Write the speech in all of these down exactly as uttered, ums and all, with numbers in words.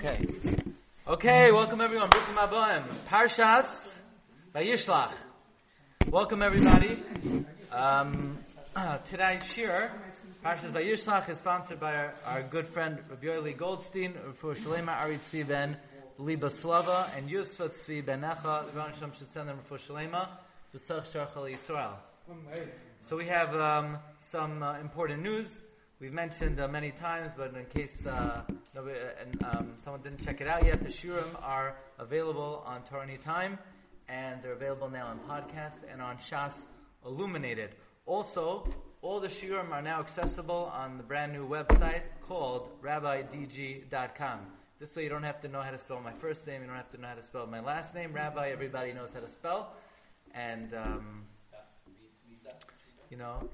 Okay. Okay, welcome everyone. Bruchim Abohem. Parshas Vayishlach. Welcome everybody. Um, uh, today's shir, Parshas Vayishlach, is sponsored by our, our good friend Rabbi Oli Goldstein, for Shleima Ari Tzvi Ben Libaslava, and Yusuf Tzvi Ben Necha. The Rosh should send them for Shleima. So we have um, some uh, important news. We've mentioned uh, many times, but in case uh, nobody, uh, and, um, someone didn't check it out yet, the Shurim are available on Torah Anytime, and they're available now on podcast and on Shas Illuminated. Also, all the Shurim are now accessible on the brand new website called Rabbi D G dot com. This way you don't have to know how to spell my first name, you don't have to know how to spell my last name. Rabbi, everybody knows how to spell. And, um, you know,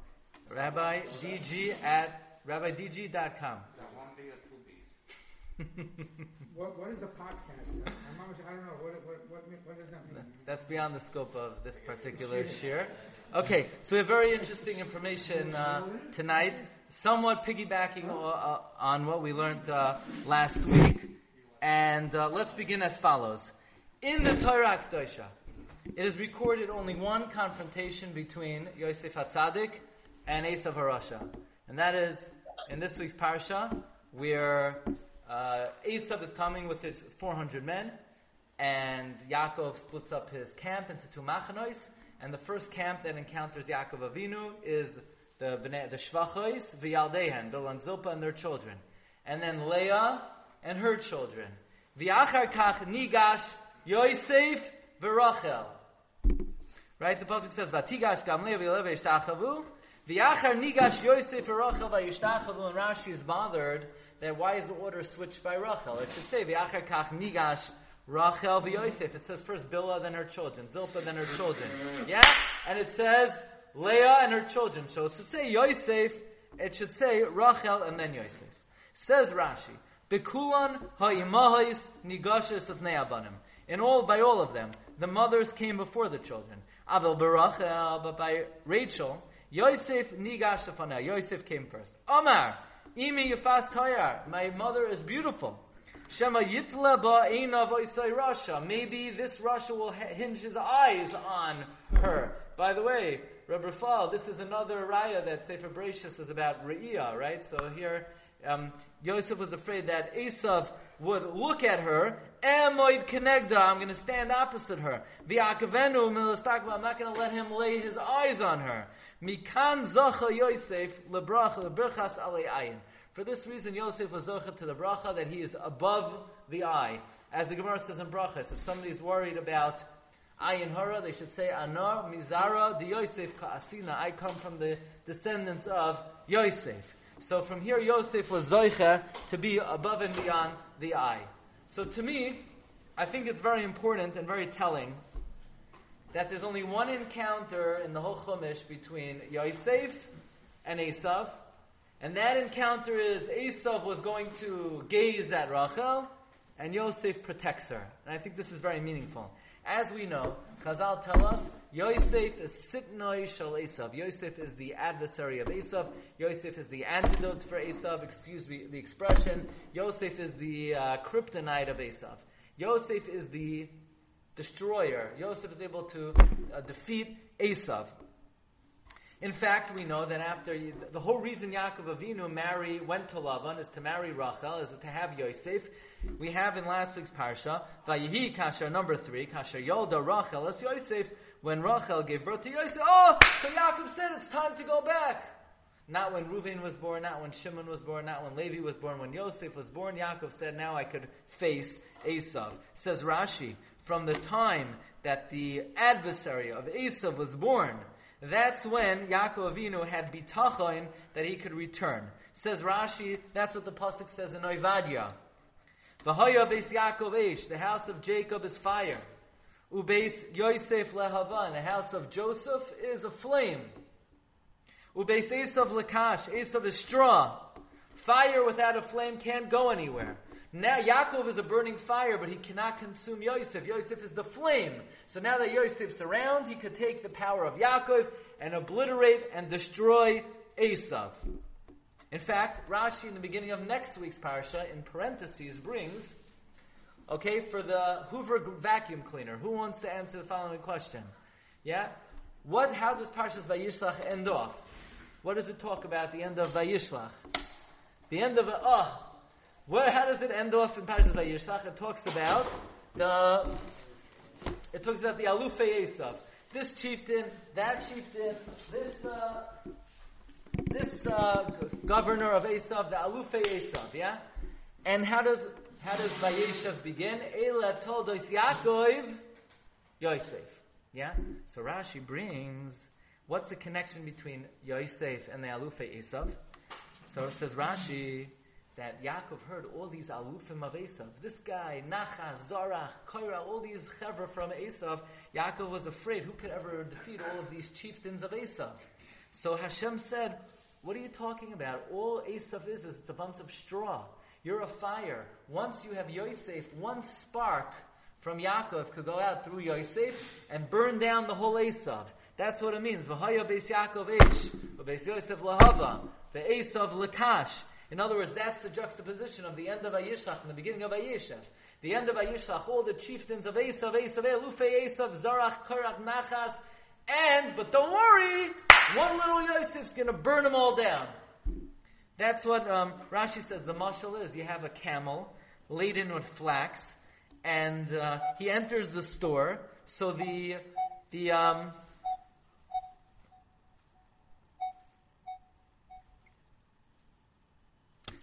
RabbiDG at Rabbi D G dot com. what, what is a podcast? I don't know. What, what, what, what does that mean? That's beyond the scope of this particular shir. Okay, so we have very interesting information uh, tonight, somewhat piggybacking uh, on what we learned uh, last week. And uh, let's begin as follows. In the Torah HaKadoshah, it is recorded only one confrontation between Yosef HaTzadik and Esav HaRasha. And that is, in this week's parsha, where uh, Esav is coming with his four hundred men, and Yaakov splits up his camp into two machanois, and the first camp that encounters Yaakov Avinu is the the Shvachos, V'yaldehen, Bilhan Zilpa and their children. And then Leah and her children. V'achar kach nigash Yosef V'Rachel. Right, the pasuk says, "Vatigash Gamliel v'Levi yishtachavu, v'Yachar nigash Yosef v'Rachel v'yishtachavu." And Rashi is bothered that why is the order switched by Rachel? It should say v'Yachar kach nigash Rachel v'Yosef. It says first Bilhah, then her children, Zilpah, then her children. Yeah, and it says Leah and her children. So it should say Yosef. It should say Rachel and then Yosef. Says Rashi, "Bekulan ha'imahis nigashes of ne'abanim." In all, by all of them, the mothers came before the children. Avel Barachel, but by Rachel, Yosef nigash lefana. Yosef came first. Omar, imi yafas tayar. My mother is beautiful. Shema yitla ba'einav oisai Rasha. Maybe this Rasha will hinge his eyes on her. By the way, Rabbi Fall, this is another raya that Sefer Bereshis is about re'iyah, right? So here, um, Yosef was afraid that Esav would look at her, Emoid Kenegda, I'm going to stand opposite her. V'yakavenu milastakva, I'm not going to let him lay his eyes on her. Mikan zocha Yosef lebrach leberchas alei ayin. For this reason, Yosef was zocha to the bracha that he is above the eye. As the Gemara says in Brachos, if somebody is worried about ayin hara, they should say anar mizara di Yosef kaasina. I come from the descendants of Yosef. So from here, Yosef was zoicha to be above and beyond the eye. So to me, I think it's very important and very telling that there's only one encounter in the whole Chumash between Yosef and Esav, and that encounter is Esav was going to gaze at Rachel, and Yosef protects her. And I think this is very meaningful. As we know, Chazal tell us, Yosef is sitnoi shel Esav. Yosef is the adversary of Esav. Yosef is the antidote for Esav. Excuse me, the expression. Yosef is the uh, kryptonite of Esav. Yosef is the destroyer. Yosef is able to uh, defeat Esav. In fact, we know that after the whole reason Yaakov Avinu marry, went to Lavan is to marry Rachel, is to have Yosef. We have in last week's parsha, Vayihi Kasher, number three, Kasher Yolda Rachel as Yosef. When Rachel gave birth to Yosef, oh, so Yaakov said it's time to go back. Not when Reuven was born, not when Shimon was born, not when Levi was born. When Yosef was born, Yaakov said, now I could face Esav. Says Rashi, from the time that the adversary of Esav was born, that's when Yaakov Avinu had bitachon that he could return. Says Rashi, that's what the pasuk says in Oivadia. V'hoya beis Yaakov Eish, the house of Jacob is fire. Ubeis Yosef lehava, the house of Joseph is a flame. Ubeis Esav lekash, Esav is straw. Fire without a flame can't go anywhere. Now Yaakov is a burning fire, but he cannot consume Yosef. Yosef is the flame. So now that Yosef's around, he could take the power of Yaakov and obliterate and destroy Esav. In fact, Rashi in the beginning of next week's parsha, in parentheses, brings Okay, for the Hoover vacuum cleaner, who wants to answer the following question? Yeah? What? How does Parshas Vayishlach end off? What does it talk about at the end of Vayishlach? The end of, oh, where, how does it end off in Parshas Vayishlach? It talks about the, it talks about the Alufei Esav. This chieftain, that chieftain, this, uh, this, uh, governor of Esav, the Alufei Esav, yeah? And how does, How does Vayeshev begin? Eila toldos Yaakov Yosef. Yeah? So Rashi brings, what's the connection between Yosef and the Alufei Esav? So it says Rashi that Yaakov heard all these Alufim of Esav. This guy, Nacha, Zorach, Koira, all these Chevra from Esav. Yaakov was afraid, who could ever defeat all of these chieftains of Esav? So Hashem said, what are you talking about? All Esav is, is it's a bunch of straw. You're a fire. Once you have Yosef, one spark from Yaakov could go out through Yosef and burn down the whole Esav. That's what it means. V'haya beis Yaakov esh, v'beis Yosef lahava, v'esav lakash. In other words, that's the juxtaposition of the end of Vayishlach and the beginning of Vayeshev. The end of Vayishlach, all the chieftains of Esav, Esav, Elufei Esav, Zarach, Korach, Nachas, and, but don't worry, one little Yosef's going to burn them all down. That's what um, Rashi says the mashal is. You have a camel laden with flax, and uh, he enters the store. So the the um,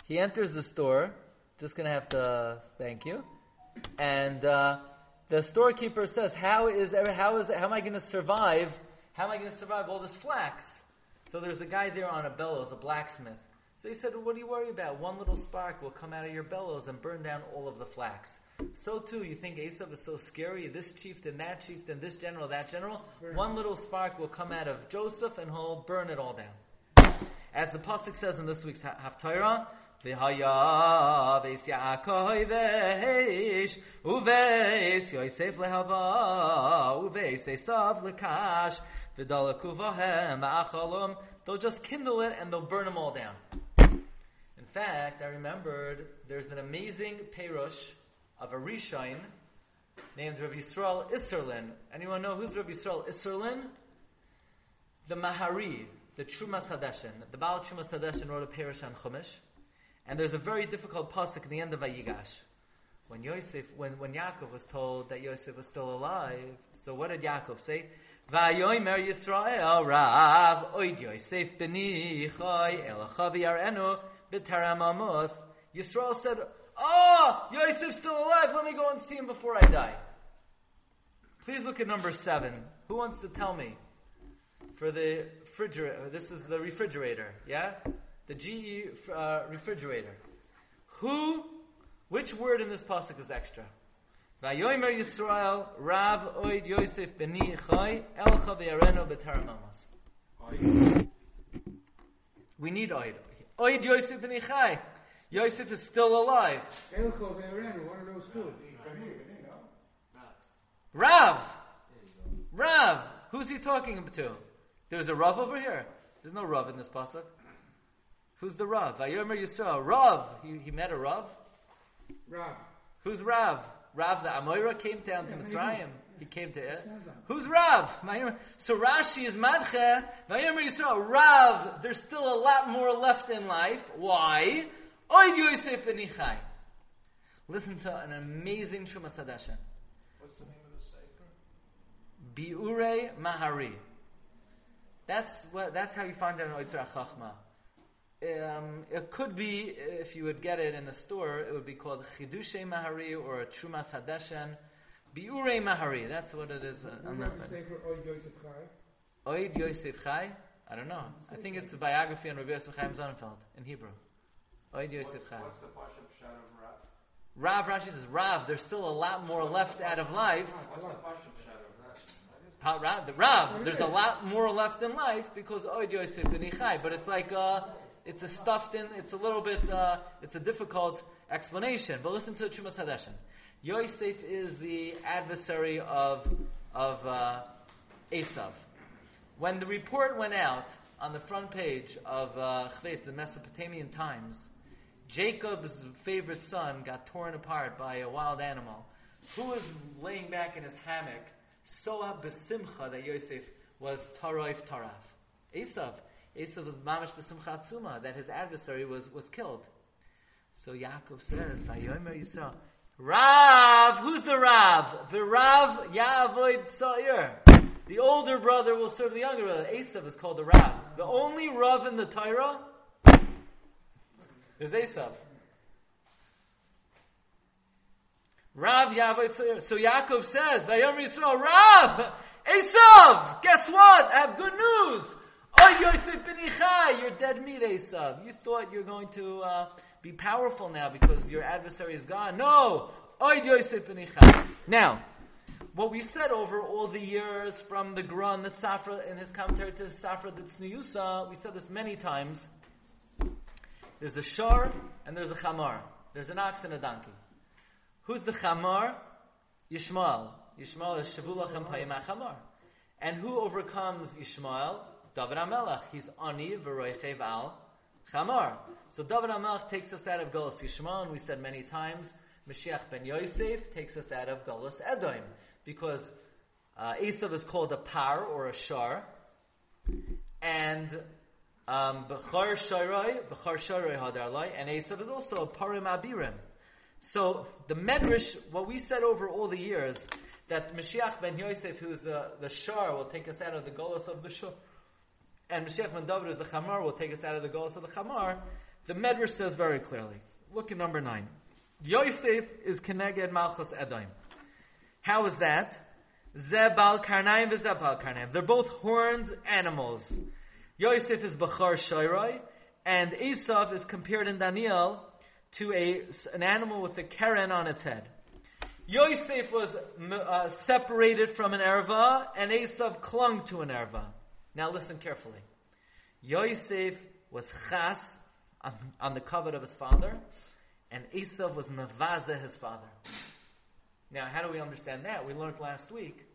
he enters the store. Just gonna have to thank you. And uh, the storekeeper says, "How is how is how am I gonna survive? How am I gonna survive all this flax?" So there's a guy there on a bellows, a blacksmith. So he said, well, what do you worry about? One little spark will come out of your bellows and burn down all of the flax. So too, you think Esav is so scary, this chieftain, that chieftain, this general, that general. Burn. One little spark will come out of Joseph and he'll burn it all down. As the Pasuk says in this week's Haftarah, V'haya v'es Yaakov v'esh, u'v'es Yosef lehava, u'v'es Esav lekash, v'dalaku v'hem v'achalom. They'll just kindle it and they'll burn them all down. In fact, I remembered there's an amazing perush of a Rishain named Rabbi Yisrael Isserlin. Anyone know who's Rabbi Yisrael Isserlin? The Mahari, the Trumas Hadashen. The Baal Trumas Hadashen wrote a perush on Chumash, and there's a very difficult pasuk at the end of Vayigash. When Yosef, when when Yaakov was told that Yosef was still alive, so what did Yaakov say? Vayomer Yisrael Rav Od Yosef b'ni Chai Elachavi Yarenu. Yisrael said, oh, Yosef's still alive. Let me go and see him before I die. Please look at number seven. Who wants to tell me? For the refrigerator. This is the refrigerator, yeah? The G E uh, refrigerator. Who, which word in this pasuk is extra? Vayomer Yisrael, Rav Oid Yosef b'ni Chai, El Chavireno b'Taram Amos. We need Oid. Oid Yosef ben Nechai. Yosef is still alive. Elchov and Renu, one of those two. Rav! Rav! Who's he talking to? There's a Rav over here. There's no Rav in this pasuk. Who's the Rav? Vayomer Yisrael. Rav! He, he met a Rav? Rav. Who's Rav? Rav the Amorah came down to Mitzrayim. He came to it. Who's Rav? So Rashi is Madche. Vayomer Yisrael. Rav. There's still a lot more left in life. Why? Oid Yosef ben Nichai. Listen to an amazing Trumas Hadashen. What's the name of the sefer? Biurei Mahari. That's what. That's how you find out an Oitzra Chachma. Um, it could be, if you would get it in the store, it would be called Chidushay Mahari or Trumas Hadashen. Biurei Mahari, that's what it is. On that Oid Yosef Chai? I don't know. I think it's the biography on Rabbi Yosef Chaim Sonnenfeld in Hebrew. Oid Yosef Chai. What's the Pasha Pshat of Rav? Rav, Rashi says, Rav, there's still a lot more left out of life. What's the Pasha Pshat of Rav? Rav, there's a lot more left in life because Oid Yosef B'ni Chai. But it's like, uh, it's a stuffed in, it's a little bit, uh, it's a difficult explanation. But listen to the Trumas Hadashen. Yosef is the adversary of of uh, Esav. When the report went out on the front page of uh, Chves, the Mesopotamian Times, Jacob's favorite son got torn apart by a wild animal. Who was laying back in his hammock so besimcha that Yosef was tarif taraf? Esav. Esav was mamish besimcha atzuma, that his adversary was, was killed. So Yaakov says, Vayomer Yisrael, Rav, who's the Rav? The Rav Ya'avoid Sa'ir. The older brother will serve the younger brother. Esav is called the Rav. The only Rav in the Torah is Esav. Rav Ya'avoid Sa'ir. So Yaakov says, Vayomer Yisrael, Rav, Esav, guess what? I have good news. Oh, Yosef ben Necha, you're dead meat, Esav. You thought you're going to uh, be powerful now because your adversary is gone. No! Od Yosef ben Necha. Now, what we said over all the years from the Gran, the Safra, in his commentary to the Safra, the Tzniusa, we said this many times. There's a shor and there's a chamar. There's an ox and a donkey. Who's the chamar? Yishmael. Yishmael is Shavulachem Payimah Chamar. And who overcomes Yishmael? David HaMelech. He's Ani V'roichev Al Chamar. So David HaMelech takes us out of Golos Yishmael, and we said many times, Mashiach Ben Yosef takes us out of Golas Edom, because uh, Esav is called a par, or a shar, and um, B'char Sharai, B'char Sharai Hadarlai, and Esav is also a parim abirim. So the Medrash, what we said over all the years, that Mashiach Ben Yosef, who is uh, the shar, will take us out of the Golas of the shar, and Mashiach Ben David is the Chamar, will take us out of the Golos of the Chamar. The Medrash says very clearly. Look at number nine. Yosef is Keneged Malchus Edom. How is that? Zebal Karnaim v'Zebal Karnaim. They're both horned animals. Yosef is Bechar Shairoi, and Esav is compared in Daniel to a, an animal with a keren on its head. Yosef was uh, separated from an erva, and Esav clung to an erva. Now listen carefully. Yosef was chas on, on the covet of his father, and Esav was mevazeh his father. Now, how do we understand that? We learned last week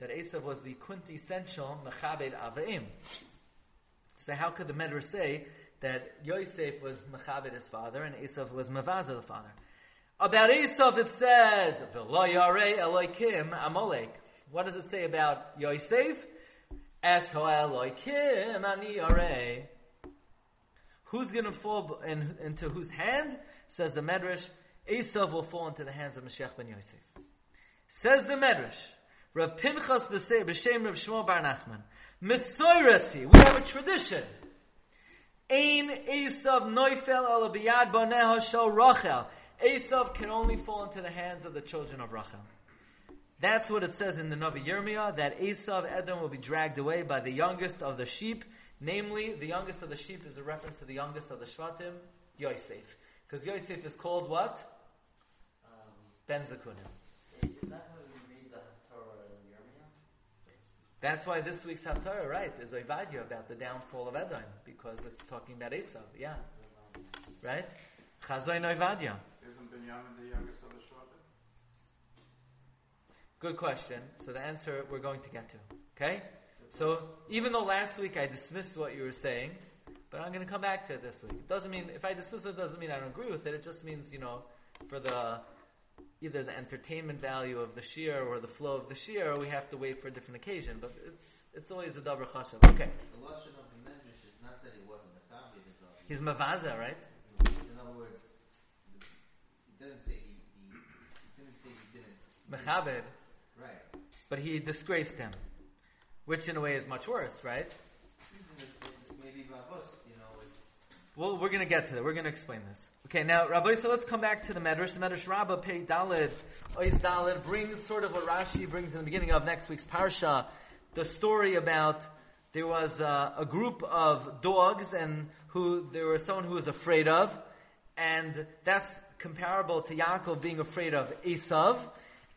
that Esav was the quintessential mechabed avaim. So how could the Medrash say that Yosef was mechabed his father and Esav was mevazeh the father? About Esav it says, "V'lo yareh Elokim Amalek." What does it say about Yosef? Who's going to fall in, into whose hand? Says the Medrash, Esav will fall into the hands of Mashiach ben Yosef. Says the Medrash, Rav Pinchas b'shem Rav Shmuel bar Nachman, Mesoirasi, we have a tradition. Ein Esav noifel ala biyad boneha shel Rachel. Esav can only fall into the hands of the children of Rachel. That's what it says in the Navi Yirmiyah, that Esav Edom will be dragged away by the youngest of the sheep. Namely, the youngest of the sheep is a reference to the youngest of the Shvatim, Yosef. Because Yosef is called what? Um, Ben Zakunim. Is that how you read the Haftarah in Yirmiyah? That's why this week's Haftarah, right, is a Vadya about the downfall of Edom, because it's talking about Esav, yeah. Right? Chazai no Vadya. Isn't Binyamin the youngest of the Shvatim? Good question. So the answer we're going to get to. Okay? So even though last week I dismissed what you were saying, but I'm going to come back to it this week. It doesn't mean, if I dismiss it, it doesn't mean I don't agree with it. It just means, you know, for the either the entertainment value of the shiur or the flow of the shiur, we have to wait for a different occasion. But it's it's always a davar chashav. Okay. The lashon of the Medrash is not that he wasn't a mechabed. He's mavaza, right? In other words, it doesn't say he, he, he didn't say he didn't. Mechabed. Right. But he disgraced him, which in a way is much worse, right? Maybe Bavos, you know. It's... Well, we're going to get to that. We're going to explain this. Okay, now, Rabbi, so let's come back to the Medrash. The Medrash Rabbah Pei Daled, Ois Daled, brings sort of what Rashi brings in the beginning of next week's Parsha, the story about there was uh, a group of dogs and who there was someone who was afraid of, and that's comparable to Yaakov being afraid of Esav.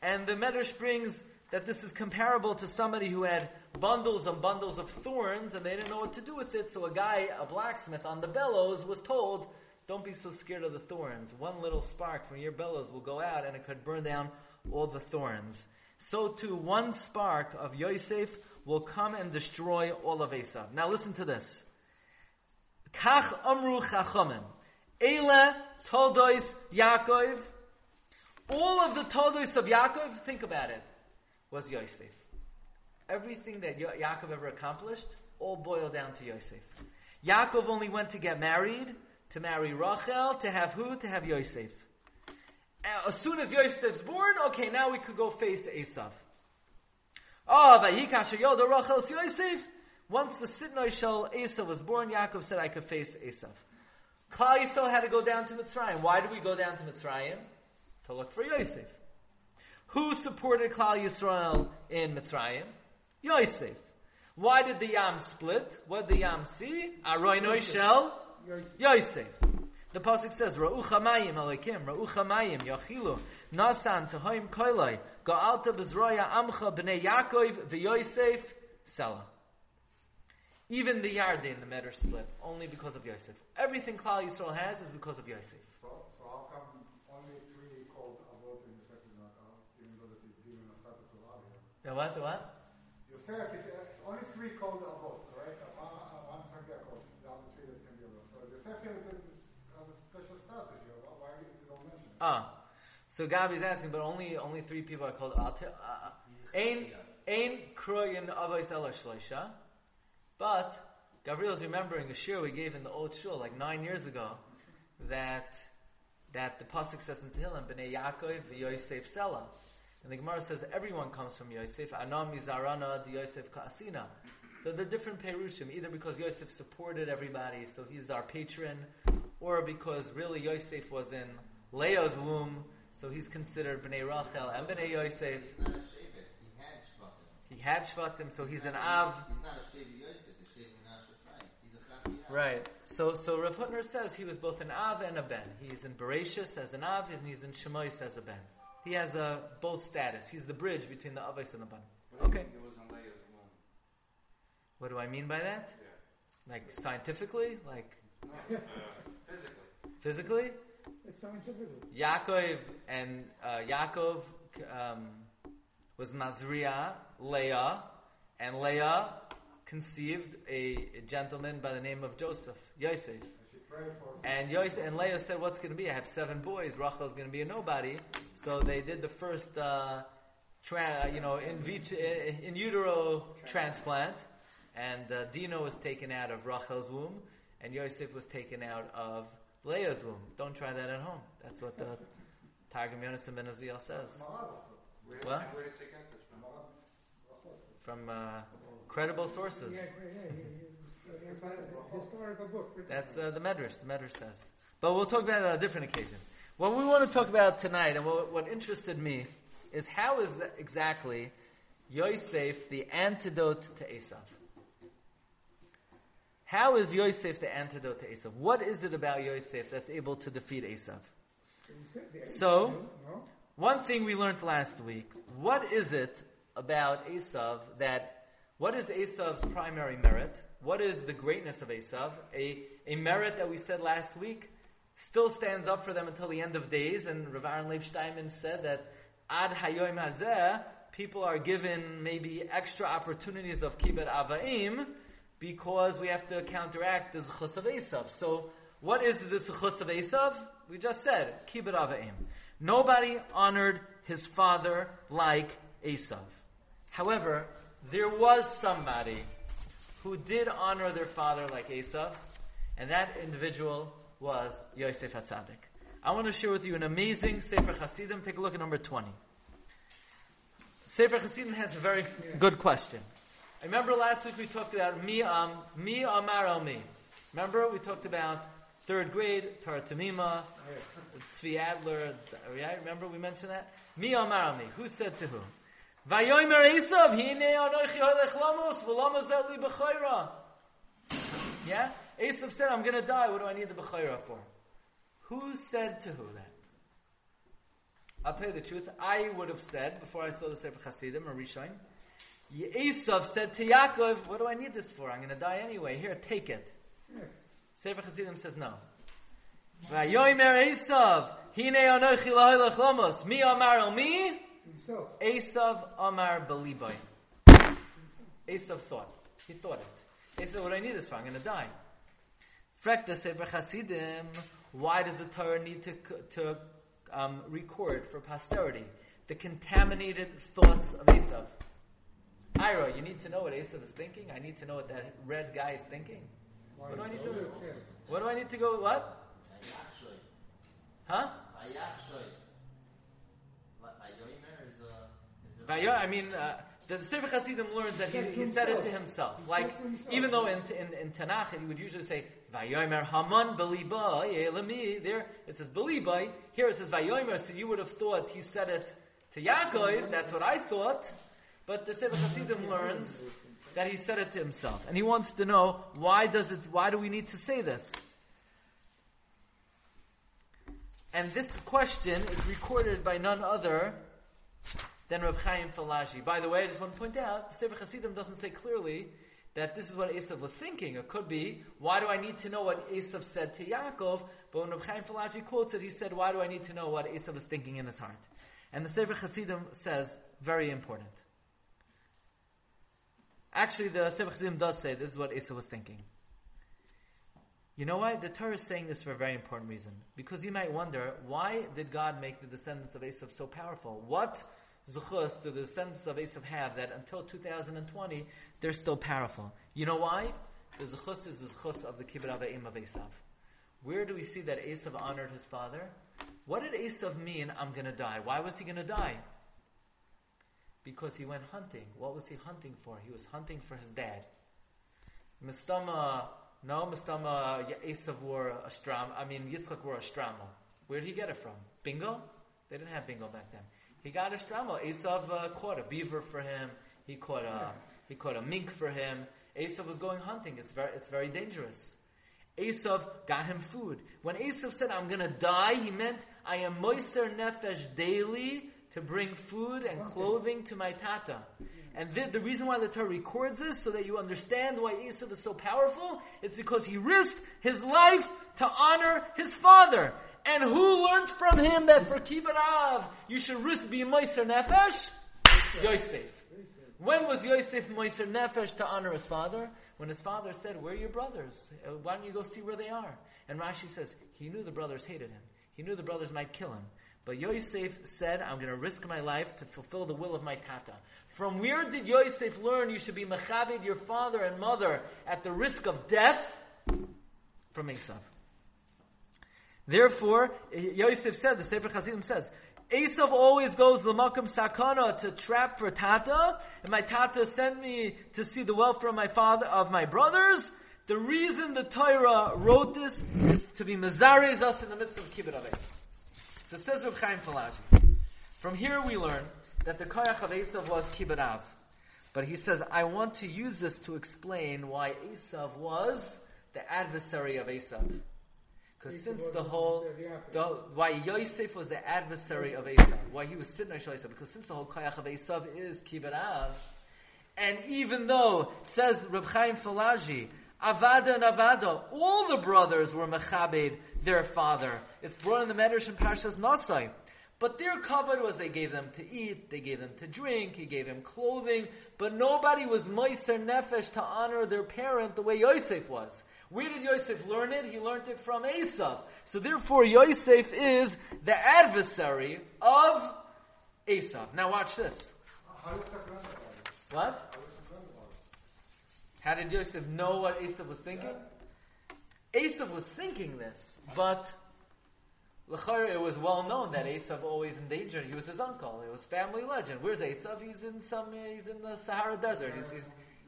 And the Medrash brings that this is comparable to somebody who had bundles and bundles of thorns and they didn't know what to do with it. So a guy, a blacksmith on the bellows, was told, don't be so scared of the thorns. One little spark from your bellows will go out and it could burn down all the thorns. So too, one spark of Yosef will come and destroy all of Esav. Now listen to this. Kach amru chachamim. Eila Toldos Yaakov. All of the Toldos of Yaakov, think about it, was Yosef. Everything that ya- Yaakov ever accomplished, all boiled down to Yosef. Yaakov only went to get married, to marry Rachel, to have who? To have Yosef. As soon as Yosef's born, okay, now we could go face Esav. Oh, Vayikasha Yoda Rachel's Yosef. Once the Sidnoi Shal Esav was born, Yaakov said, I could face Esav. Klal Yisrael had to go down to Mitzrayim. Why did we go down to Mitzrayim? To look for Yosef. Who supported Klal Yisrael in Mitzrayim? Yosef. Why did the Yam split? What did the Yam see? Aroinoi Shal Yosef. The pasuk says, "Ra'ucha mayim alekim, ra'ucha mayim yachilu, nasan tehoim koilai, ga'alta bezroya amcha b'nei Yaakov v'Yosef sela." Even the Yarden, the Medrash split, only because of Yosef. Everything Klal Yisrael has is because of Yosef. So, so how come only three called Avot in the second Yaakov, even though it is given a status of Avot? The what? The what? Yosef, it, uh, only three called Avot, right? One time they are called, the other three that can be Avot. So Yosef is a Ah, oh. So Gabi's asking, but only only three people are called Alter. Ain Ain Kroyan Avos Ela Shleisha. But Gabriel's remembering a shir we gave in the old shul like nine years ago that that the pasuk says in Tehillim, Bnei Yaakov v'Yosef Sela, and the Gemara says everyone comes from Yosef. Ana Mizarana d'Yosef Ka'asina. So they're different perushim, either because Yosef supported everybody, so he's our patron, or because really Yosef was in Leo's womb, so he's considered Bnei Rachel and Bnei Yosef. He's not a Shevet. He had Shvatim. He had Shvatim, so he's, he's an Av. He's not a Shevet Yosef, a Shevet Nashafai. He's a Chati Av. Right. So, so Rav Huttner says he was both an Av and a Ben. He's in Bereshis as an Av, and he's in Shemois as a Ben. He has a, both status. He's the bridge between the Avos and the Ben. Okay. He was in Leo's womb. What do I mean by that? Yeah. Like scientifically? Like no, uh, physically. Physically? It's scientific. Yaakov and uh, Yaakov um, was Nazriah, Leah, and Leah conceived a, a gentleman by the name of Joseph, Yosef. And Yosef and Leah said, "What's going to be? I have seven boys. Rachel's going to be a nobody." So they did the first, uh, tra- you know, in vitro, in utero transplant, and uh, Dino was taken out of Rachel's womb, and Yosef was taken out of Leah's womb. Don't try that at home. That's what the Targum Yonasan Ben Azil says. Where did, what? Where did she get this from? From uh, credible sources. Yeah, yeah, yeah. Historical book. That's uh, the Medrash. The Medrash says. But we'll talk about it on a different occasion. What we want to talk about tonight, and what, what interested me, is how is exactly Yosef the antidote to Esav? How is Yosef the antidote to Esav? What is it about Yosef that's able to defeat Esav? So, one thing we learned last week, what is it about Esav that, what is Esav's primary merit? What is the greatness of Esav? A, a merit that we said last week still stands up for them until the end of days, and Rav Aaron Leib Steinman said that, Ad Hayom Hazeh, people are given maybe extra opportunities of Kibbut Avaim, because we have to counteract the Zechus of Esav. So, what is the Zechus of Esav? We just said, Kibbut Avaim. Nobody honored his father like Esav. However, there was somebody who did honor their father like Esav, and that individual was Yosef HaTzadik. I want to share with you an amazing Sefer Hasidim. Take a look at number twenty. Sefer Hasidim has a very good question. I remember last week we talked about mi am mi amar al mi. Remember we talked about third grade Torah Tamima, Tzvi Adler. Right? Remember we mentioned that mi amar al mi. Who said to who? Vayomer Esav hine anochi holech lamos v'lamos zeli b'chayra. Yeah, Esav said, "I'm going to die. What do I need the b'chayra for?" Who said to who that? I'll tell you the truth. I would have said before I saw the Sefer Hasidim or Rishon. Esav said to Yaakov, "What do I need this for? I'm going to die anyway. Here, take it." Yes. Sefer Hasidim says no. Vayomer Esav, hine anochi laholech lamos. Mi amar al mi? Esav amar b'libay. Esav thought. He thought it. He said, "What do I need this for? I'm going to die." Frekta Sefer Hasidim. Why does the Torah need to to um, record for posterity the contaminated thoughts of Esav? Ira, you need to know what Esav is thinking? I need to know what that red guy is thinking? Why what do I need so to do? What do I need to go with what? Huh? I mean, uh, the Sefer Hasidim learns that he, he said it to himself. Like, even though in, in, in Tanakh he would usually say, Vayomer Haman Beliba, Yelami, there it says Beliba, here it says Vayomer, so you would have thought he said it to Yaakov, that's what I thought, but the Sefer Hasidim learns that he said it to himself. And he wants to know, why does it, why do we need to say this? And this question is recorded by none other than Reb Chaim Palagi. By the way, I just want to point out, the Sefer Hasidim doesn't say clearly that this is what Esav was thinking. It could be, why do I need to know what Esav said to Yaakov? But when Reb Chaim Palagi quotes it, he said, why do I need to know what Esav is thinking in his heart? And the Sefer Hasidim says, very important. Actually, the Sefer Hasidim does say, this is what Esav was thinking. You know why? The Torah is saying this for a very important reason. Because you might wonder, why did God make the descendants of Esav so powerful? What zuchus do the descendants of Esav have that until two thousand twenty, they're still powerful? You know why? The zuchus is the zuchus of the kibbutz avim of Esav. Where do we see that Esav honored his father? What did Esav mean, I'm going to die? Why was he going to die? Because he went hunting. What was he hunting for? He was hunting for his dad. Mistama... No, Mustama Esav wore a stram. I mean, Yitzchak wore a stramo. Where did he get it from? Bingo? They didn't have bingo back then. He got a stramo. Esav uh, caught a beaver for him. He caught a he caught a mink for him. Esav was going hunting. It's very it's very dangerous. Esav got him food. When Esav said, "I'm going to die," he meant, "I am moiser nefesh daily to bring food and clothing to my tata." And the, the reason why the Torah records this, so that you understand why Esav is so powerful, it's because he risked his life to honor his father. And who learned from him that for Kibbutz Av, you should risk being Moiser Nefesh? Yosef. When was Yosef Moiser Nefesh to honor his father? When his father said, where are your brothers? Why don't you go see where they are? And Rashi says, he knew the brothers hated him. He knew the brothers might kill him. But Yosef said, I'm going to risk my life to fulfill the will of my tata. From where did Yosef learn you should be mechabed your father and mother at the risk of death? From Esav. Therefore, Yosef said, the Sefer Hasidim says, Esav always goes l'makom sakana to trap for tata, and my tata sent me to see the welfare of my father of my brothers. The reason the Torah wrote this is to be mezarez us in the midst of kibbutz avim. So says Reb Chaim Palagi. From here we learn that the koyach of Esav was kibbutz av. But he says, I want to use this to explain why Esav was the adversary of Esav. Because since the whole, the, why Yosef was the adversary of Esav, why he was sitting on Esav, because since the whole koyach of Esav is kibbutz av, and even though, says Reb Chaim Palagi, Avada and Avada, all the brothers were mechabed their father. It's brought in the Medrash in Parshas Nosai. But their kavod was they gave them to eat, they gave them to drink, he gave them clothing, but nobody was moiser nefesh to honor their parent the way Yosef was. Where did Yosef learn it? He learned it from Esav. So therefore Yosef is the adversary of Esav. Now watch this. What? How did Yosef know what Esav was thinking? Esav was thinking this, but it was well known that Esav always endangered. He was his uncle. It was family legend. Where's Esav? He's in some. He's in the Sahara Desert. He's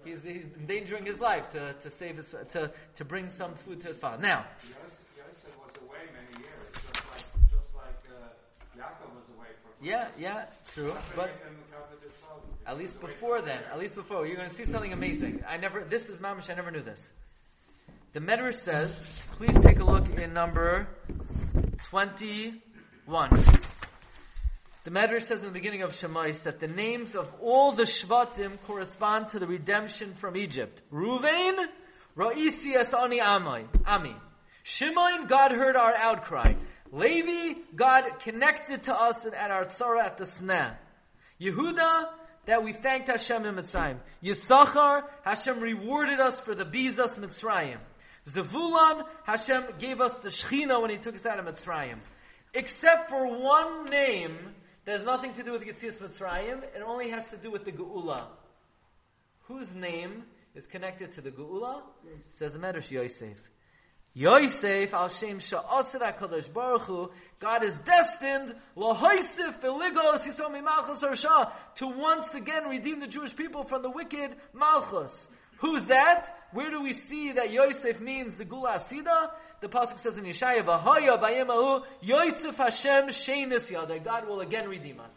he's, he's, he's endangering his life to, to save his to, to bring some food to his father. Now, Yosef was away many years, just like just like uh, Yaakov was away for. Yeah, yeah, true, but. At least before then, at least before, you're going to see something amazing. I never, this is Mamash, I never knew this. The Medrash says, please take a look in number twenty-one. The Medrash says in the beginning of Shemais that the names of all the Shvatim correspond to the redemption from Egypt. Ruvain, Ra'isi Asani Ami. Shimon, God heard our outcry. Levi, God connected to us at our tzara at the sneh. Yehuda, that we thanked Hashem in Mitzrayim. Yisachar, Hashem rewarded us for the bizas Mitzrayim. Zevulun, Hashem gave us the Shechina when He took us out of Mitzrayim. Except for one name that has nothing to do with Yetzias Mitzrayim, it only has to do with the Geula. Whose name is connected to the Geula? Yes. Says the Medrash, Yosef. Yosef, al shem sha'asir HaKadosh Baruch Hu, God is destined, l'hoysif v'ligos yisom imalchus Harsha, to once again redeem the Jewish people from the wicked Malchus. Who's that? Where do we see that Yosef means the Gula Asida? The Pasuk says in Yeshaya, V'hoya b'yemahu, Yosef Hashem sheinis yadai. God will again redeem us.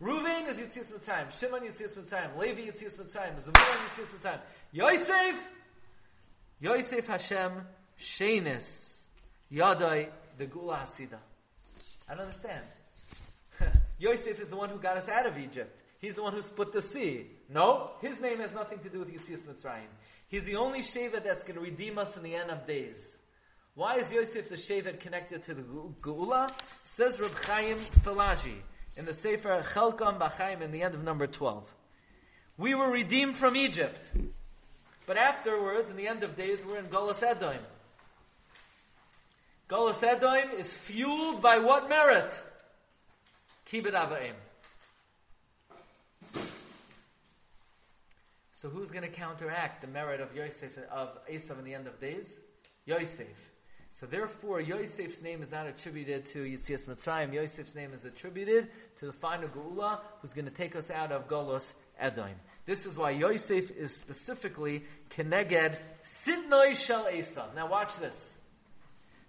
Reuven is Yetzias Mitzrayim, Shimon Yetzias Mitzrayim, Levi Yetzias Mitzrayim, Zebulun Yetzias Mitzrayim. Yosef, Yosef Hashem sheinis yadai, the Gula Asida. I don't understand. Yosef is the one who got us out of Egypt. He's the one who split the sea. No, his name has nothing to do with Yetzias Mitzrayim. He's the only Shevet that's going to redeem us in the end of days. Why is Yosef the Shevet connected to the Geula? Says Reb Chaim Palagi in the Sefer Chalkam B'Chaim in the end of number twelve. We were redeemed from Egypt. But afterwards, in the end of days, we're in Golas Edom. Golas Edom is fueled by what merit? Kibud Ava'im. So who's going to counteract the merit of Yosef, of Esav in the end of days? Yosef. So therefore, Yosef's name is not attributed to Yetzias Mitzrayim. Yosef's name is attributed to the final Geula, who's going to take us out of Golos Edom. This is why Yosef is specifically Keneged Sidnoi Shel Esav. Now watch this.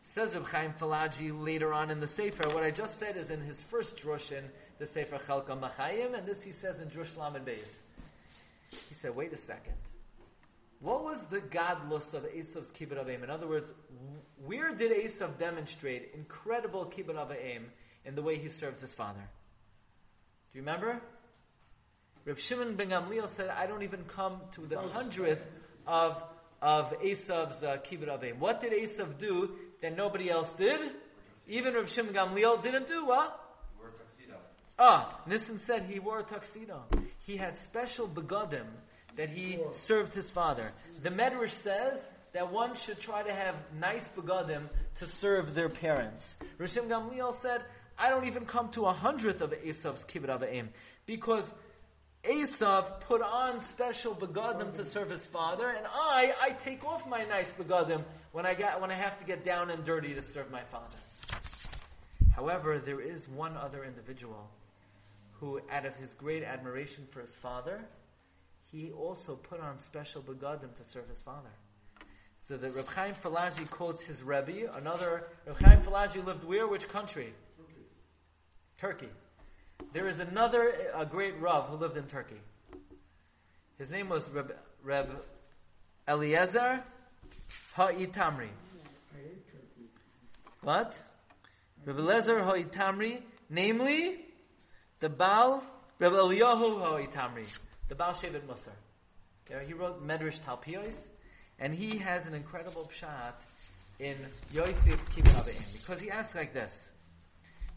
Says Reb Chaim Palagi later on in the Sefer. What I just said is in his first Drushin, the Sefer Chalkam B'Chaim, and this he says in Drush Lamed Beis. He said, wait a second. What was the godlust of Esav's Kibud Avim? In other words, where did Esav demonstrate incredible Kibud Avim in the way he served his father? Do you remember? Reb Shimon ben Gamliel said, I don't even come to the hundredth of of Esav's uh, Kibud Avim. What did Esav do that nobody else did? Even Reb Shimon ben Gamliel didn't do what? He wore a tuxedo. Ah, Nissen said he wore a tuxedo. He had special begadim that he served his father. The Medrash says that one should try to have nice begadim to serve their parents. Reb Shimon ben Gamliel said, I don't even come to a hundredth of Esav's Kibud Avim, because Esav put on special begadim to serve his father, and I, I take off my nice begadim when I got, when I have to get down and dirty to serve my father. However, there is one other individual who, out of his great admiration for his father, he also put on special begadim to serve his father. So that Reb Chaim Palagi quotes his Rebbe, another, Reb Chaim Palagi lived where? Which country? Turkey. Turkey. There is another a great Rav who lived in Turkey. His name was Reb, Reb Eliezer Ha'itamri. What? Reb Eliezer Ha'itamri, namely... The Baal, Rabbi Eliyahu Ha'itamri, the Baal Shevet Musar. Yeah, he wrote Medrash Talpios, and he has an incredible pshat in Yosef's Kibud Avim, because he asks like this.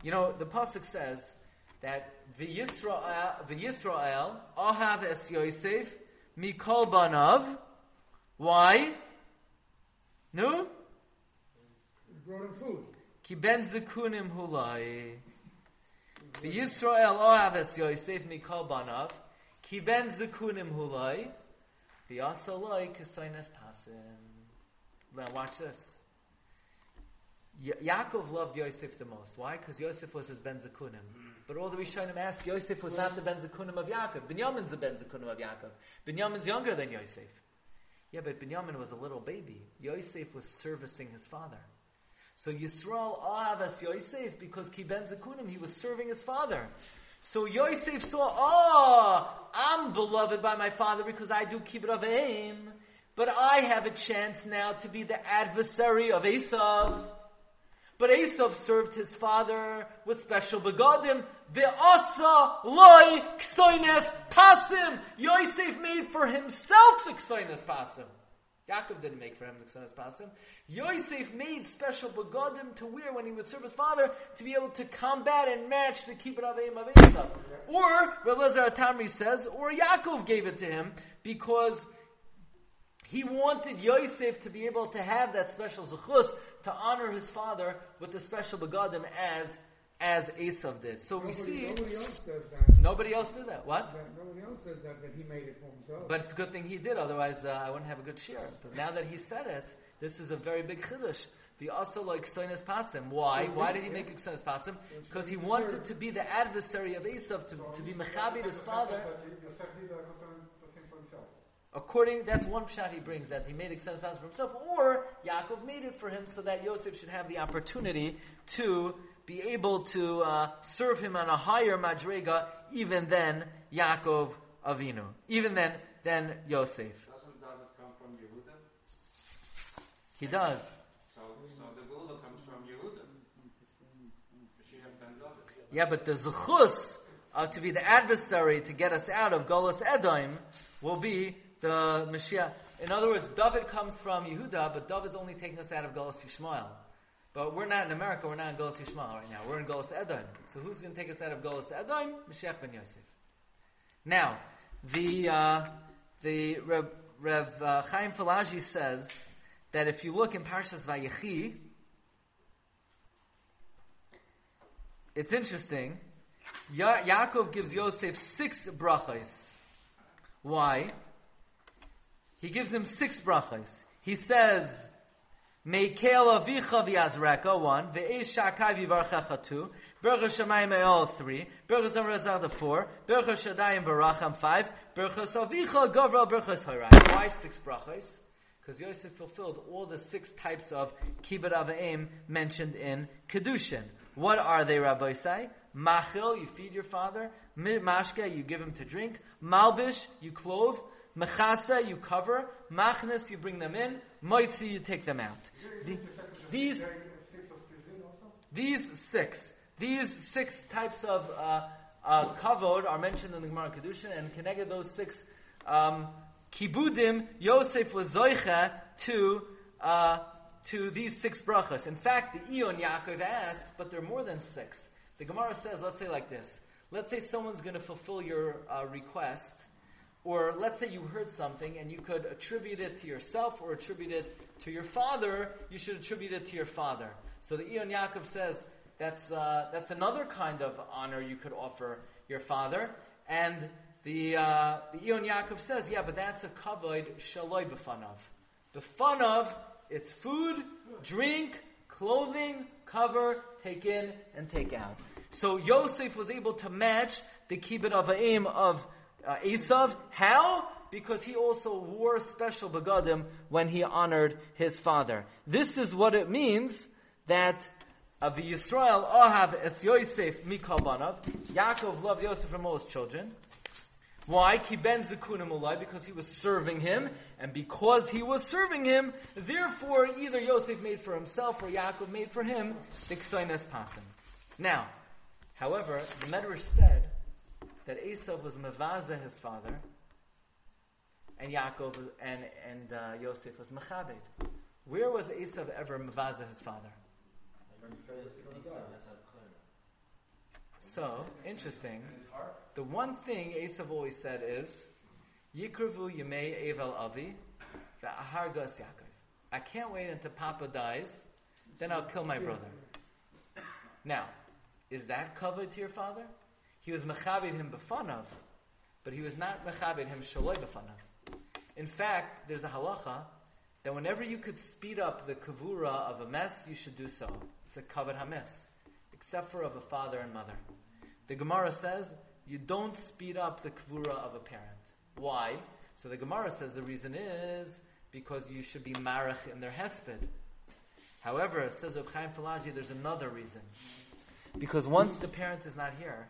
You know, the pasuk says that V'Yisrael V'Yisrael Ahav Es Yosef Mikol Banav. Why? No. Brought him food. Ki Ben Zikunim Hulai. The Yisrael Ohaves Yosef Mikol Banav, Ki Ben Zikunim Hulai, V'Asaloi Kisaynes Pasim. Now watch this. Ya- Yaakov loved Yosef the most. Why? Because Yosef was his Ben Zikunim. But all the Rishonim ask, Yosef was not the Ben Zikunim of Yaakov. Binyamin's the Ben Zikunim of Yaakov. Binyamin's younger than Yosef. Yeah, but Binyamin was a little baby. Yosef was servicing his father. So Yisrael Ahavas Yosef, because Ki Ben Zikunim, he was serving his father. So Yosef saw, oh, I'm beloved by my father because I do Kibud Avim, but I have a chance now to be the adversary of Esav. But Esav served his father with special begadim. Ve'asa loy ksoines pasim. Yosef made for himself the ksoines pasim. Yaakov didn't make for him the ksoines pasim. Yosef made special begadim to wear when he would serve his father to be able to combat and match the Kibud Avim of Esav. Or, Reb Eliezer Ha'itamri says, or Yaakov gave it to him because He wanted Yosef to be able to have that special zechus, to honor his father with a special begadim as as Esav did. So nobody, we see... Nobody else does that. Nobody else did that. What? But nobody else does that, that he made it for himself. But it's a good thing he did, otherwise uh, I wouldn't have a good share. But now that he said it, this is a very big chiddush. The also like Soines Pasim. Why? Yeah, Why did he yeah. make Soines Pasim? Because he wanted to be the adversary of Esav, to, to be Mechabit, his father. According, that's one shot he brings, that he made extensive plans for himself, or Yaakov made it for him so that Yosef should have the opportunity to be able to uh, serve him on a higher madrega even than Yaakov Avinu, even than, than Yosef. Doesn't David come from Yehuda? He does. So, so the Gula comes from Yehuda. Yeah, but the Zuchus uh, to be the adversary to get us out of Golas Edom will be the Mashiach. In other words, David comes from Yehuda, but David's only taking us out of Golos Yishmael. But we're not in America, we're not in Golos Yishmael right now. We're in Golos Edom. So who's going to take us out of Golos Edom? Mashiach Ben Yosef. Now, the uh, the Reb, Reb uh, Chaim Palagi says that if you look in Parshas Vayechi, it's interesting. Ya- Yaakov gives Yosef six brachos. Why? He gives him six brachos. He says, Meikel avicha v'yazreka, one, Ve'esh sha'akai v'varchecha, two, Berchus shamayim e'ol, three, Berchus amrazada, four, Berchus shadayim v'racham, five, Berchus avicha gavral berchus horai. Why six brachos? Because Yosef fulfilled all the six types of kibbut avim mentioned in Kedushin. What are they, Rabbi Isai? Machil, you feed your father. Mashke, you give him to drink. Malbish, you clothe. Mechasa, you cover. Machnas, you bring them in. Moitzi, you take them out. The, these, these six, these six types of uh, uh, kavod are mentioned in the Gemara Kedushin, and connected those six um, kibudim, Yosef was zoicha to uh, to these six brachas. In fact, the Ion Yaakov asks, but there are more than six. The Gemara says, let's say like this. Let's say someone's going to fulfill your uh, request, or let's say you heard something and you could attribute it to yourself or attribute it to your father. You should attribute it to your father. So the Ion Yaakov says that's uh, that's another kind of honor you could offer your father. And the uh, the Ion Yaakov says, yeah, but that's a kavod shaloi b'fanav. B'fanav, it's food, drink, clothing, cover, take in, and take out. So Yosef was able to match the kibbut avim of uh, Esav. How? Because he also wore special begadim when he honored his father. This is what it means that of uh, Yisrael ahav es Yosef mikol banav. Yaakov loved Yosef from all his children. Why? Ki ben zekunim ulai, because he was serving him, and because he was serving him, therefore either Yosef made for himself or Yaakov made for him the k'soines pasim. Now, however, the Medrash said that Esav was mevaza his father, and Yaakov and and uh, Yosef was mechabed. Where was Esav ever mevaza his father? So, interesting. The one thing Esav always said is, Yikrevu Yemei Evel Avi, V'ahar Gas Yaakov. I can't wait until Papa dies, then I'll kill my brother. Now, is that covered to your father? He was mechabed him b'fanav, but he was not mechabed him shaloi b'fanav. In fact, there's a halacha that whenever you could speed up the kavura of a mess, you should do so. It's a kavod hames, except for of a father and mother. The Gemara says, you don't speed up the kvura of a parent. Why? So the Gemara says the reason is because you should be marach in their hesped. However, says Reb Chaim Palagi, there's another reason. Because once the parent is not here,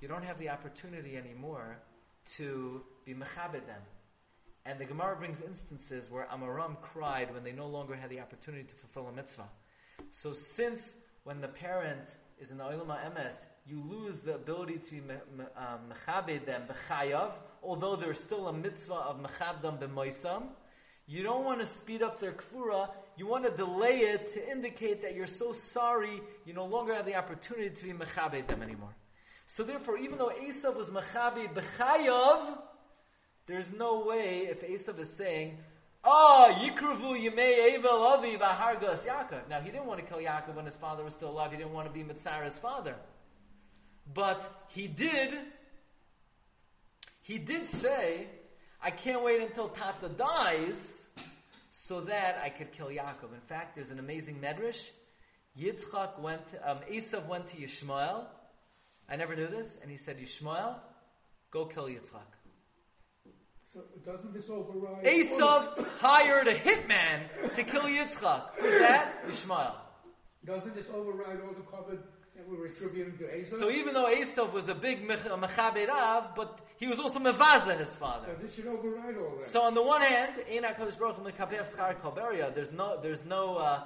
you don't have the opportunity anymore to be mechabed them. And the Gemara brings instances where Amaram cried when they no longer had the opportunity to fulfill a mitzvah. So since when the parent is in the Olam HaEmes, you lose the ability to be mechabed them b'chayav, although there's still a mitzvah of mechabdam b'moisam. You don't want to speed up their kfura, you want to delay it to indicate that you're so sorry, you no longer have the opportunity to be mechabed them anymore. So therefore, even though Esav was mechabed b'chayav, there's no way if Esav is saying, Oh, Yikruvu Yimei Evel Avi V'Hargas Yaakov. Now, he didn't want to kill Yaakov when his father was still alive. He didn't want to be Mitzara's father. But he did, he did say, I can't wait until Tata dies so that I could kill Yaakov. In fact, there's an amazing medrash. Yitzchak went, um, Esav went to Yishmael. I never knew this. And he said, Yishmael, go kill Yitzchak. So doesn't this override? Esav hired a hitman to kill Yitzchak. Who's that? Yishmael. Doesn't this override all the covered that we were attributing to Esav? So even though Esav was a big mechaber av, but he was also mevaza his father. So this should override all that. So on the one hand, in HaKadosh Baruch Hu mekaper schar kol beria, there's no, there's no uh,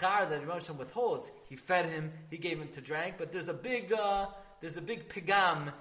schar that Rashi withholds. He fed him, he gave him to drink, but there's a big. Uh, There's a big pigam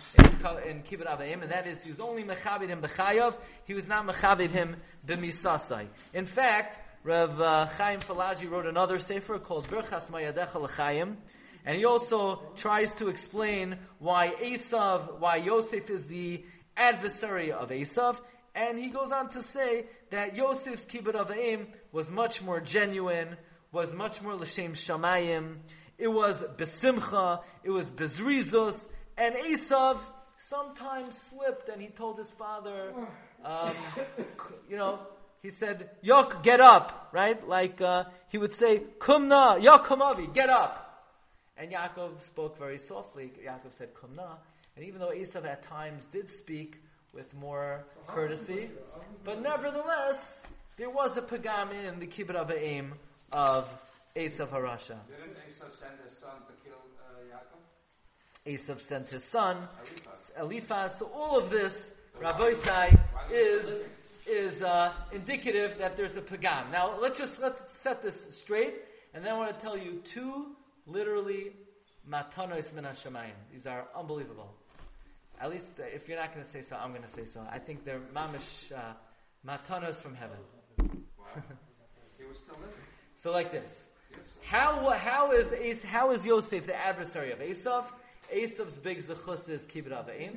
in Kibbutz Avim, and that is he was only mechabed him b'chayav. He was not mechabed him b'misasai. In fact, Reb Chaim Palagi wrote another sefer called Brachos Mayadecha L'Chaim, and he also tries to explain why Esav, why Yosef is the adversary of Esav, and he goes on to say that Yosef's Kibbutz Avim was much more genuine, was much more l'shem shamayim. It was besimcha, it was bezrizus, and Esav sometimes slipped, and he told his father, um, you know, he said, Yok, get up, right? Like, uh, he would say, Kumna, Yokomavi, get up. And Yaakov spoke very softly. Yaakov said, Kumna. And even though Esav at times did speak with more courtesy, but nevertheless, there was a pagam in the Kibbutz Avim of Esav HaRasha. Didn't Esav send his son to kill uh, Yaakov? Esav sent his son, Eliphaz. So all of this, Rabosai, is is uh, indicative that there's a pagam. Now let's just let's set this straight, and then I want to tell you two literally matanos min hashamayim. These are unbelievable. At least uh, if you're not going to say so, I'm going to say so. I think they're mamish uh, matanos from heaven. Wow. He was still living. So like this. How how is Ace, how is Yosef the adversary of Esav? Esav's big zechus is kibbutz avim,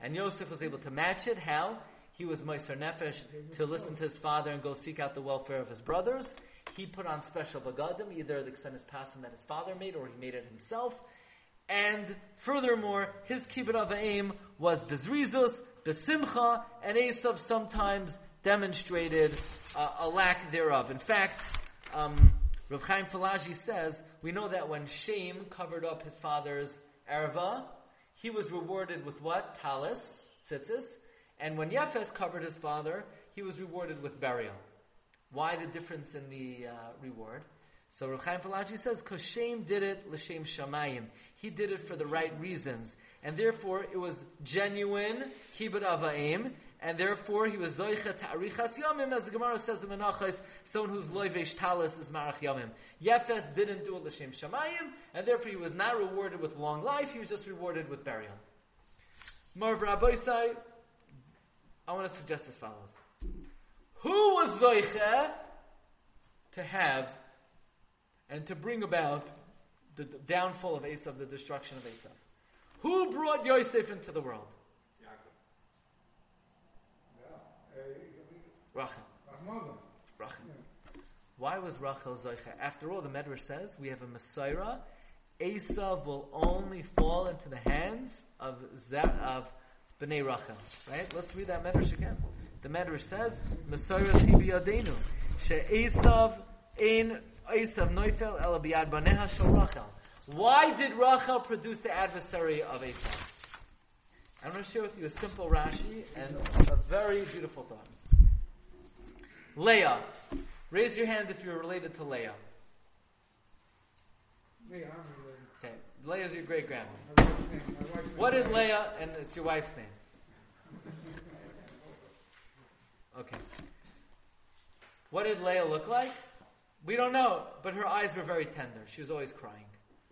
and Yosef was able to match it. How? He was meiser nefesh to listen to his father and go seek out the welfare of his brothers. He put on special bagadim, either the ksenes pasim that his father made or he made it himself. And furthermore, his kibbutz avim was bezrizus, besimcha, and Esav sometimes demonstrated uh, a lack thereof. In fact. Um, Reb Chaim Palagi says, we know that when Shem covered up his father's erva, he was rewarded with what? Talis, tzitzis. And when Yefes covered his father, he was rewarded with burial. Why the difference in the uh, reward? So Reb Chaim Palagi says, because Shem did it l'shem shamayim. He did it for the right reasons. And therefore, it was genuine kibbutz avaim. And therefore, he was zoicha ta'arichas yomim, as the Gemara says in Menachos, someone who's loyvesh talis is marach yomim. Yefes didn't do it l'shem shamayim, and therefore he was not rewarded with long life, he was just rewarded with burial. Marv Rabbeisai, I want to suggest as follows. Who was zoicha to have and to bring about the downfall of Esav, the destruction of Esav? Who brought Yosef into the world? Rachel. Rachel. Why was Rachel Zoicha? After all, the Medrash says we have a Messiah. Esav will only fall into the hands of Zab, of Bnei Rachel. Right? Let's read that Medrash again. The Medrash says Messiah Tibiyadenu She Esav Ein Esav Noifel El Biyad Baneha Shel Rachel. Why did Rachel produce the adversary of Esav? I'm going to share with you a simple Rashi and a very beautiful thought. Leah. Raise your hand if you're related to Leah. Leah, I'm related. Okay. Leah's your great grandma. What is Leah? And it's your wife's name. Okay. What did Leah look like? We don't know, but her eyes were very tender. She was always crying.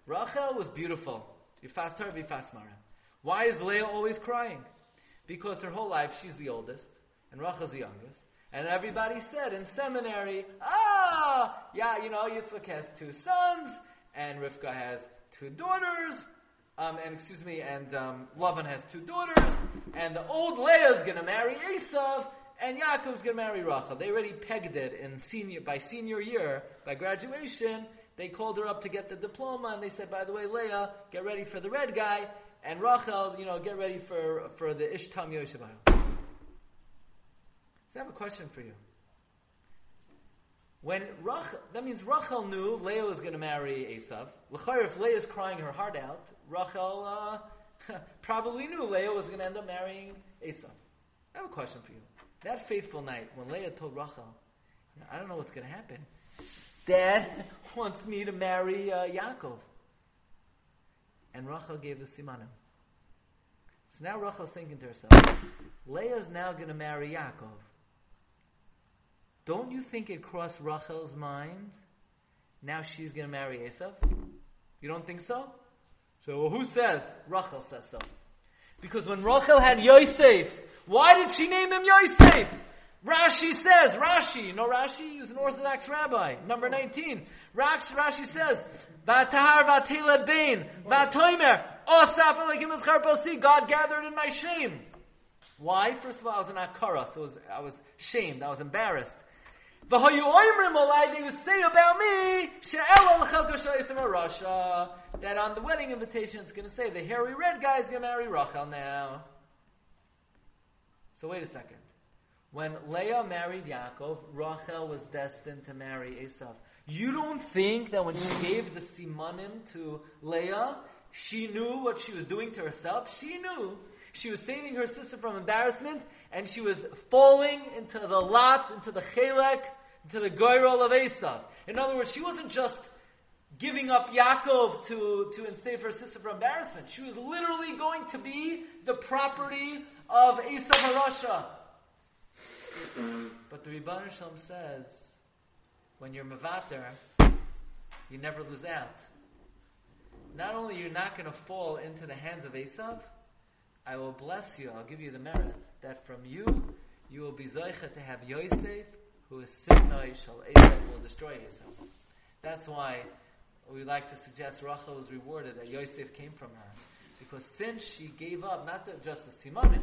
Rachel was beautiful. Yifastar v'yifasmara. Why is Leah always crying? Because her whole life she's the oldest, and Rachel's the youngest. And everybody said in seminary, ah, yeah, you know, Yitzchak has two sons, and Rivka has two daughters, um, and excuse me, and um, Lavan has two daughters, and the old Leah's gonna marry Esav, and Yaakov's going to marry Rachel. They already pegged it in senior, by senior year, by graduation, they called her up to get the diploma, and they said, by the way, Leah, get ready for the red guy, and Rachel, you know, get ready for, for the Ishtam Yoshebayim. So I have a question for you. When Rachel, that means Rachel knew Leah was going to marry Esav. L'chayr, if Leah's crying her heart out, Rachel uh, probably knew Leah was going to end up marrying Esav. I have a question for you. That fateful night when Leah told Rachel, I don't know what's going to happen. Dad wants me to marry uh, Yaakov. And Rachel gave the simanim. So now Rachel's thinking to herself, Leah's now going to marry Yaakov. Don't you think it crossed Rachel's mind? Now she's going to marry Esav? You don't think so? So who says? Rachel says so. Because when Rachel had Yosef, why did she name him Yosef? Rashi says, Rashi, you know Rashi? He was an Orthodox rabbi, number nineteen. Rashi, Rashi says, V'atahar v'atilad bein, v'atoymer, osaf alekim eschar posi, God gathered in my shame. Why? First of all, I was an akara, so was, I was shamed, I was embarrassed. V'hoyu oimrim olai, they would say about me, she'el al-chelko sh'yosef HaRasha, that on the wedding invitation it's going to say, the hairy red guy is going to marry Rachel now. So wait a second. When Leah married Yaakov, Rachel was destined to marry Esav. You don't think that when she gave the simanim to Leah, she knew what she was doing to herself? She knew. She was saving her sister from embarrassment, and she was falling into the lot, into the chelek, into the goyrol of Esav. In other words, she wasn't just giving up Yaakov to, to save her sister from embarrassment. She was literally going to be the property of Esav HaRasha. But the Ribbon Shalom says, when you're Mavater, you never lose out. Not only you're not going to fall into the hands of Esav, I will bless you, I'll give you the merit, that from you, you will be Zoicha to have Yosef, who is Signoi Shal Esav, will destroy Esav. That's why we like to suggest Rachel was rewarded, that Yosef came from her. Because since she gave up, not just the Simanim,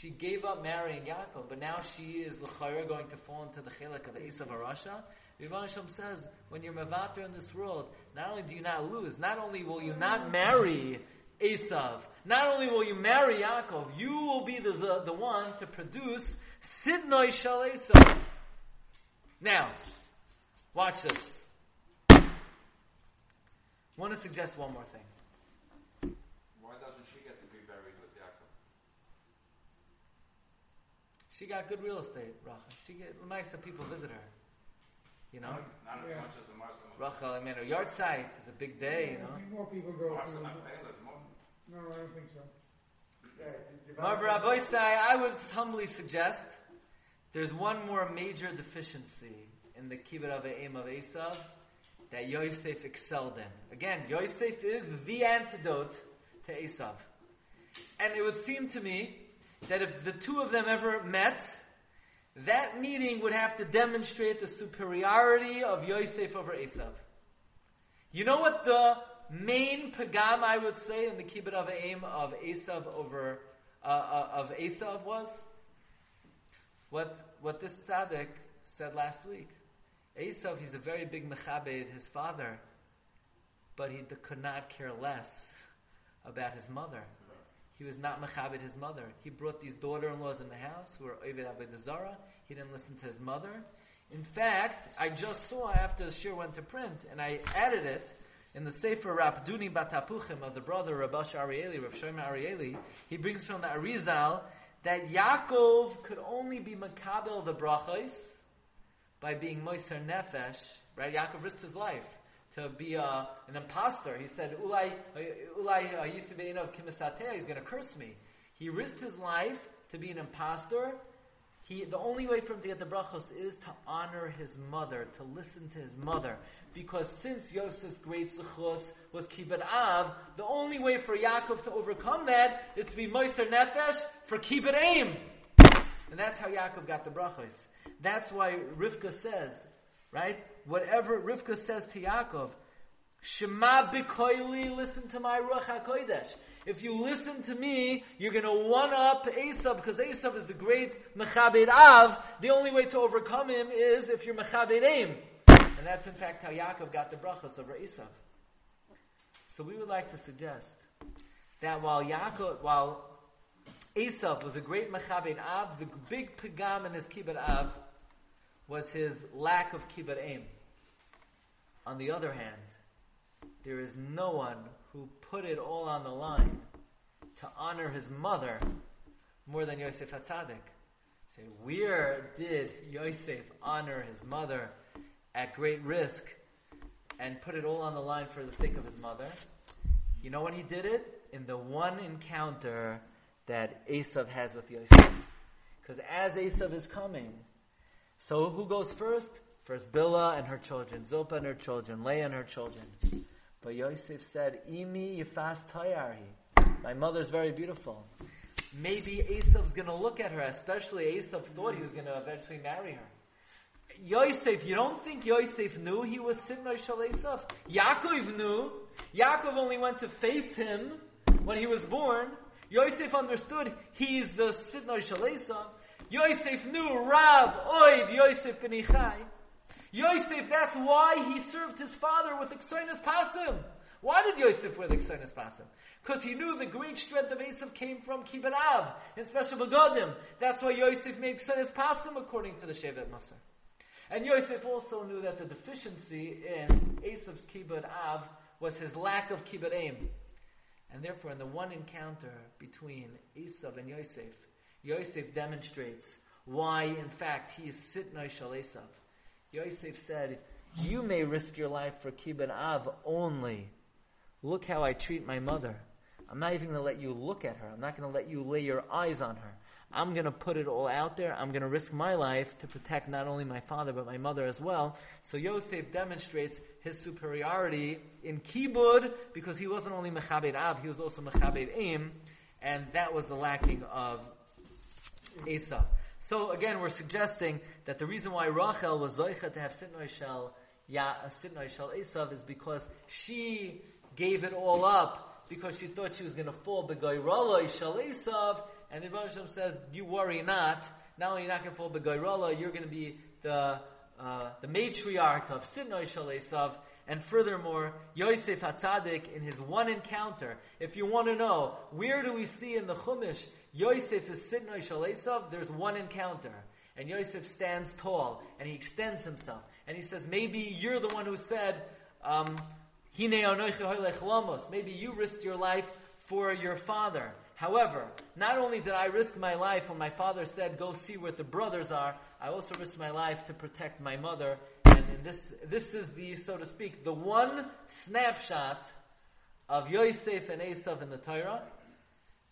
she gave up marrying Yaakov, but now she is l'chayra going to fall into the chilek of Esav HaRasha. Ribbon Hashem says, when you're mevater in this world, not only do you not lose, not only will you not marry Esav, not only will you marry Yaakov, you will be the the one to produce Sidnoi Shel Esav. Now, watch this. I want to suggest one more thing. Why doesn't she get to be buried with Yaakov? She got good real estate, Rachel. She get nice that people visit her. You know? Not, not as yeah. much as the Marcel. Rachel, I mean, her yard site is a big day, yeah, you know? More people go Marcel and Baylor's more. No, I don't think so. Yeah, Marv Raboistai, I would humbly suggest there's one more major deficiency in the Kibbutz of Aim of Esav that Yosef excelled in. Again, Yosef is the antidote to Esav. And it would seem to me that if the two of them ever met, that meeting would have to demonstrate the superiority of Yosef over Esav. You know what the main pagam, I would say, in the kibbutz of aim of Esav over uh, uh, of Esav was what what this tzaddik said last week. Esav, he's a very big mechabed, his father, but he could not care less about his mother. He was not mechabed his mother. He brought these daughter-in-laws in the house who were Oved Avodah Zarah. He didn't listen to his mother. In fact, I just saw after the shir went to print, and I added it in the Sefer Rapduni Batapuchim of the brother Reb Asher Arieli, Reb Shleima Arieli. He brings from the Arizal that Yaakov could only be mekabel the brachos by being moiser nefesh. Right? Yaakov risked his life to be uh, an imposter. He said, Ulai, Ulai, uh, Yisve'inov Kimisateh, he's going to curse me. He risked his life to be an imposter. He, the only way for him to get the brachos is to honor his mother, to listen to his mother. Because since Yosef's great zuchus was kibbut av, the only way for Yaakov to overcome that is to be moiser nefesh for kibbut aim. And that's how Yaakov got the brachos. That's why Rivka says, right? Whatever Rivka says to Yaakov, Shema b'koili, listen to my Ruach HaKodesh. If you listen to me, you're going to one-up Esav, because Esav is a great mechabed av. The only way to overcome him is if you're mechabed aim. And that's in fact how Yaakov got the brachos over Esav. So we would like to suggest that while Yaakov, while Esav was a great mechabed av, the big pagam in his kibbut av was his lack of kibbut aim. On the other hand, there is no one who put it all on the line to honor his mother more than Yosef HaTzadik. Say, where did Yosef honor his mother at great risk and put it all on the line for the sake of his mother? You know when he did it? In the one encounter that Esav has with Yosef. Because as Esav is coming, so who goes first? First Bilhah and her children, Zilpah and her children, Leah and her children. But Yosef said, Imi yifas tayari. My mother's very beautiful. Maybe Esav's going to look at her, especially Esav thought he was going to eventually marry her. Yosef, you don't think Yosef knew he was Sidnei Shal Esav? Yaakov knew. Yaakov only went to face him when he was born. Yosef understood he's the Sidnei Shal Esav. Yosef knew Rav, Oid, Yosef ben Ichai. Yosef, that's why he served his father with Eksoinus Pasim. Why did Yosef wear the Eksoinus Pasim? Because he knew the great strength of Esav came from Kibbut Av, in special Begodim. That's why Yosef made Eksoinus Pasim according to the Shevet Musar. And Yosef also knew that the deficiency in Esav's Kibbut Av was his lack of Kibbut Aim. And therefore, in the one encounter between Esav and Yosef, Yosef demonstrates why, in fact, he is Sidnei Shal Esav. Yosef said, you may risk your life for Kibbut Av only. Look how I treat my mother. I'm not even going to let you look at her. I'm not going to let you lay your eyes on her. I'm going to put it all out there. I'm going to risk my life to protect not only my father but my mother as well. So Yosef demonstrates his superiority in Kibbud because he wasn't only Mechabed Av, he was also Mechabed Im. And that was the lacking of Esav. So again, we're suggesting that the reason why Rachel was Zoicha to have Sidnei Shel Esav is because she gave it all up because she thought she was going to fall Begoyrala Shel Esav, and the Rebbe Shem says, you worry not, not only you're not going to fall Begoyrala, you're going to be the uh, the matriarch of Sidnei Shel Esav. And furthermore, Yosef HaTzadik in his one encounter, if you want to know, where do we see in the Chumash Yosef is Sidnei Shel Esav? There's one encounter. And Yosef stands tall, and he extends himself. And he says, maybe you're the one who said, um, Hine Anochi Hoylech Lamos. Maybe you risked your life for your father. However, not only did I risk my life when my father said, go see where the brothers are, I also risked my life to protect my mother. And this this is the, so to speak, the one snapshot of Yosef and Esav in the Torah.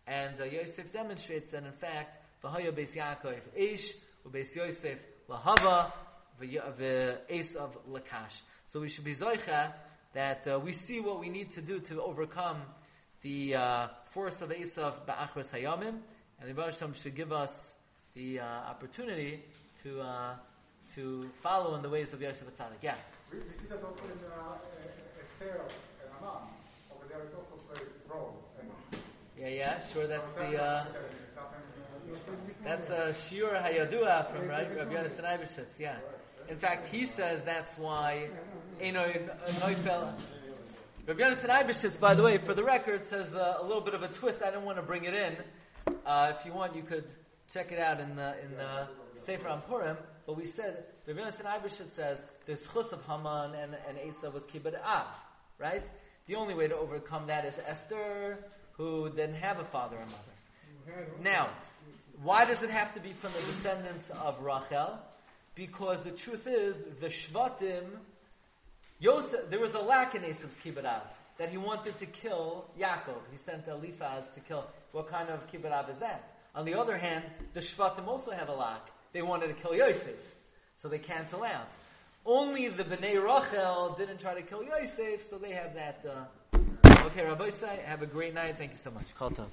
And uh, Yosef demonstrates that in fact, V'haya beis Yaakov ish, ubeis Yosef lahava, v'Esav lakash. So we should be zoicha that uh, we see what we need to do to overcome the uh, force of Esav ba'achras hayamim, and the Rebbe Shem should give us the uh, opportunity to. Uh, to follow in the ways of Yosef HaTzadik. Yeah? We, we see that also in Esther and Haman. Over there it's also very wrong. Yeah, yeah, sure, that's the... Uh, that's a Shiur Hayadua from Rabbi Yonasan Eibeshitz, yeah. In fact, he says that's why... Rabbi Yonasan Eibeshitz, by the way, for the record, says uh, a little bit of a twist. I don't want to bring it in. Uh, if you want, you could check it out in the, in the Sefer on Purim. But we said, Rabbi Yonasan Eibeshitz says, the chus of Haman and, and Esav was kibbut av, right? The only way to overcome that is Esther, who didn't have a father and mother. Now, why does it have to be from the descendants of Rachel? Because the truth is, the Shvatim, Yosef, there was a lack in Esav's kibbut av, that he wanted to kill Yaakov. He sent Eliphaz to kill. What kind of kibbut av is that? On the other hand, the Shvatim also have a lack. They wanted to kill Yosef, so they cancel out. Only the Bnei Rachel didn't try to kill Yosef, so they have that. Uh... Okay, Rabbi Sai, have a great night. Thank you so much. Kol tov.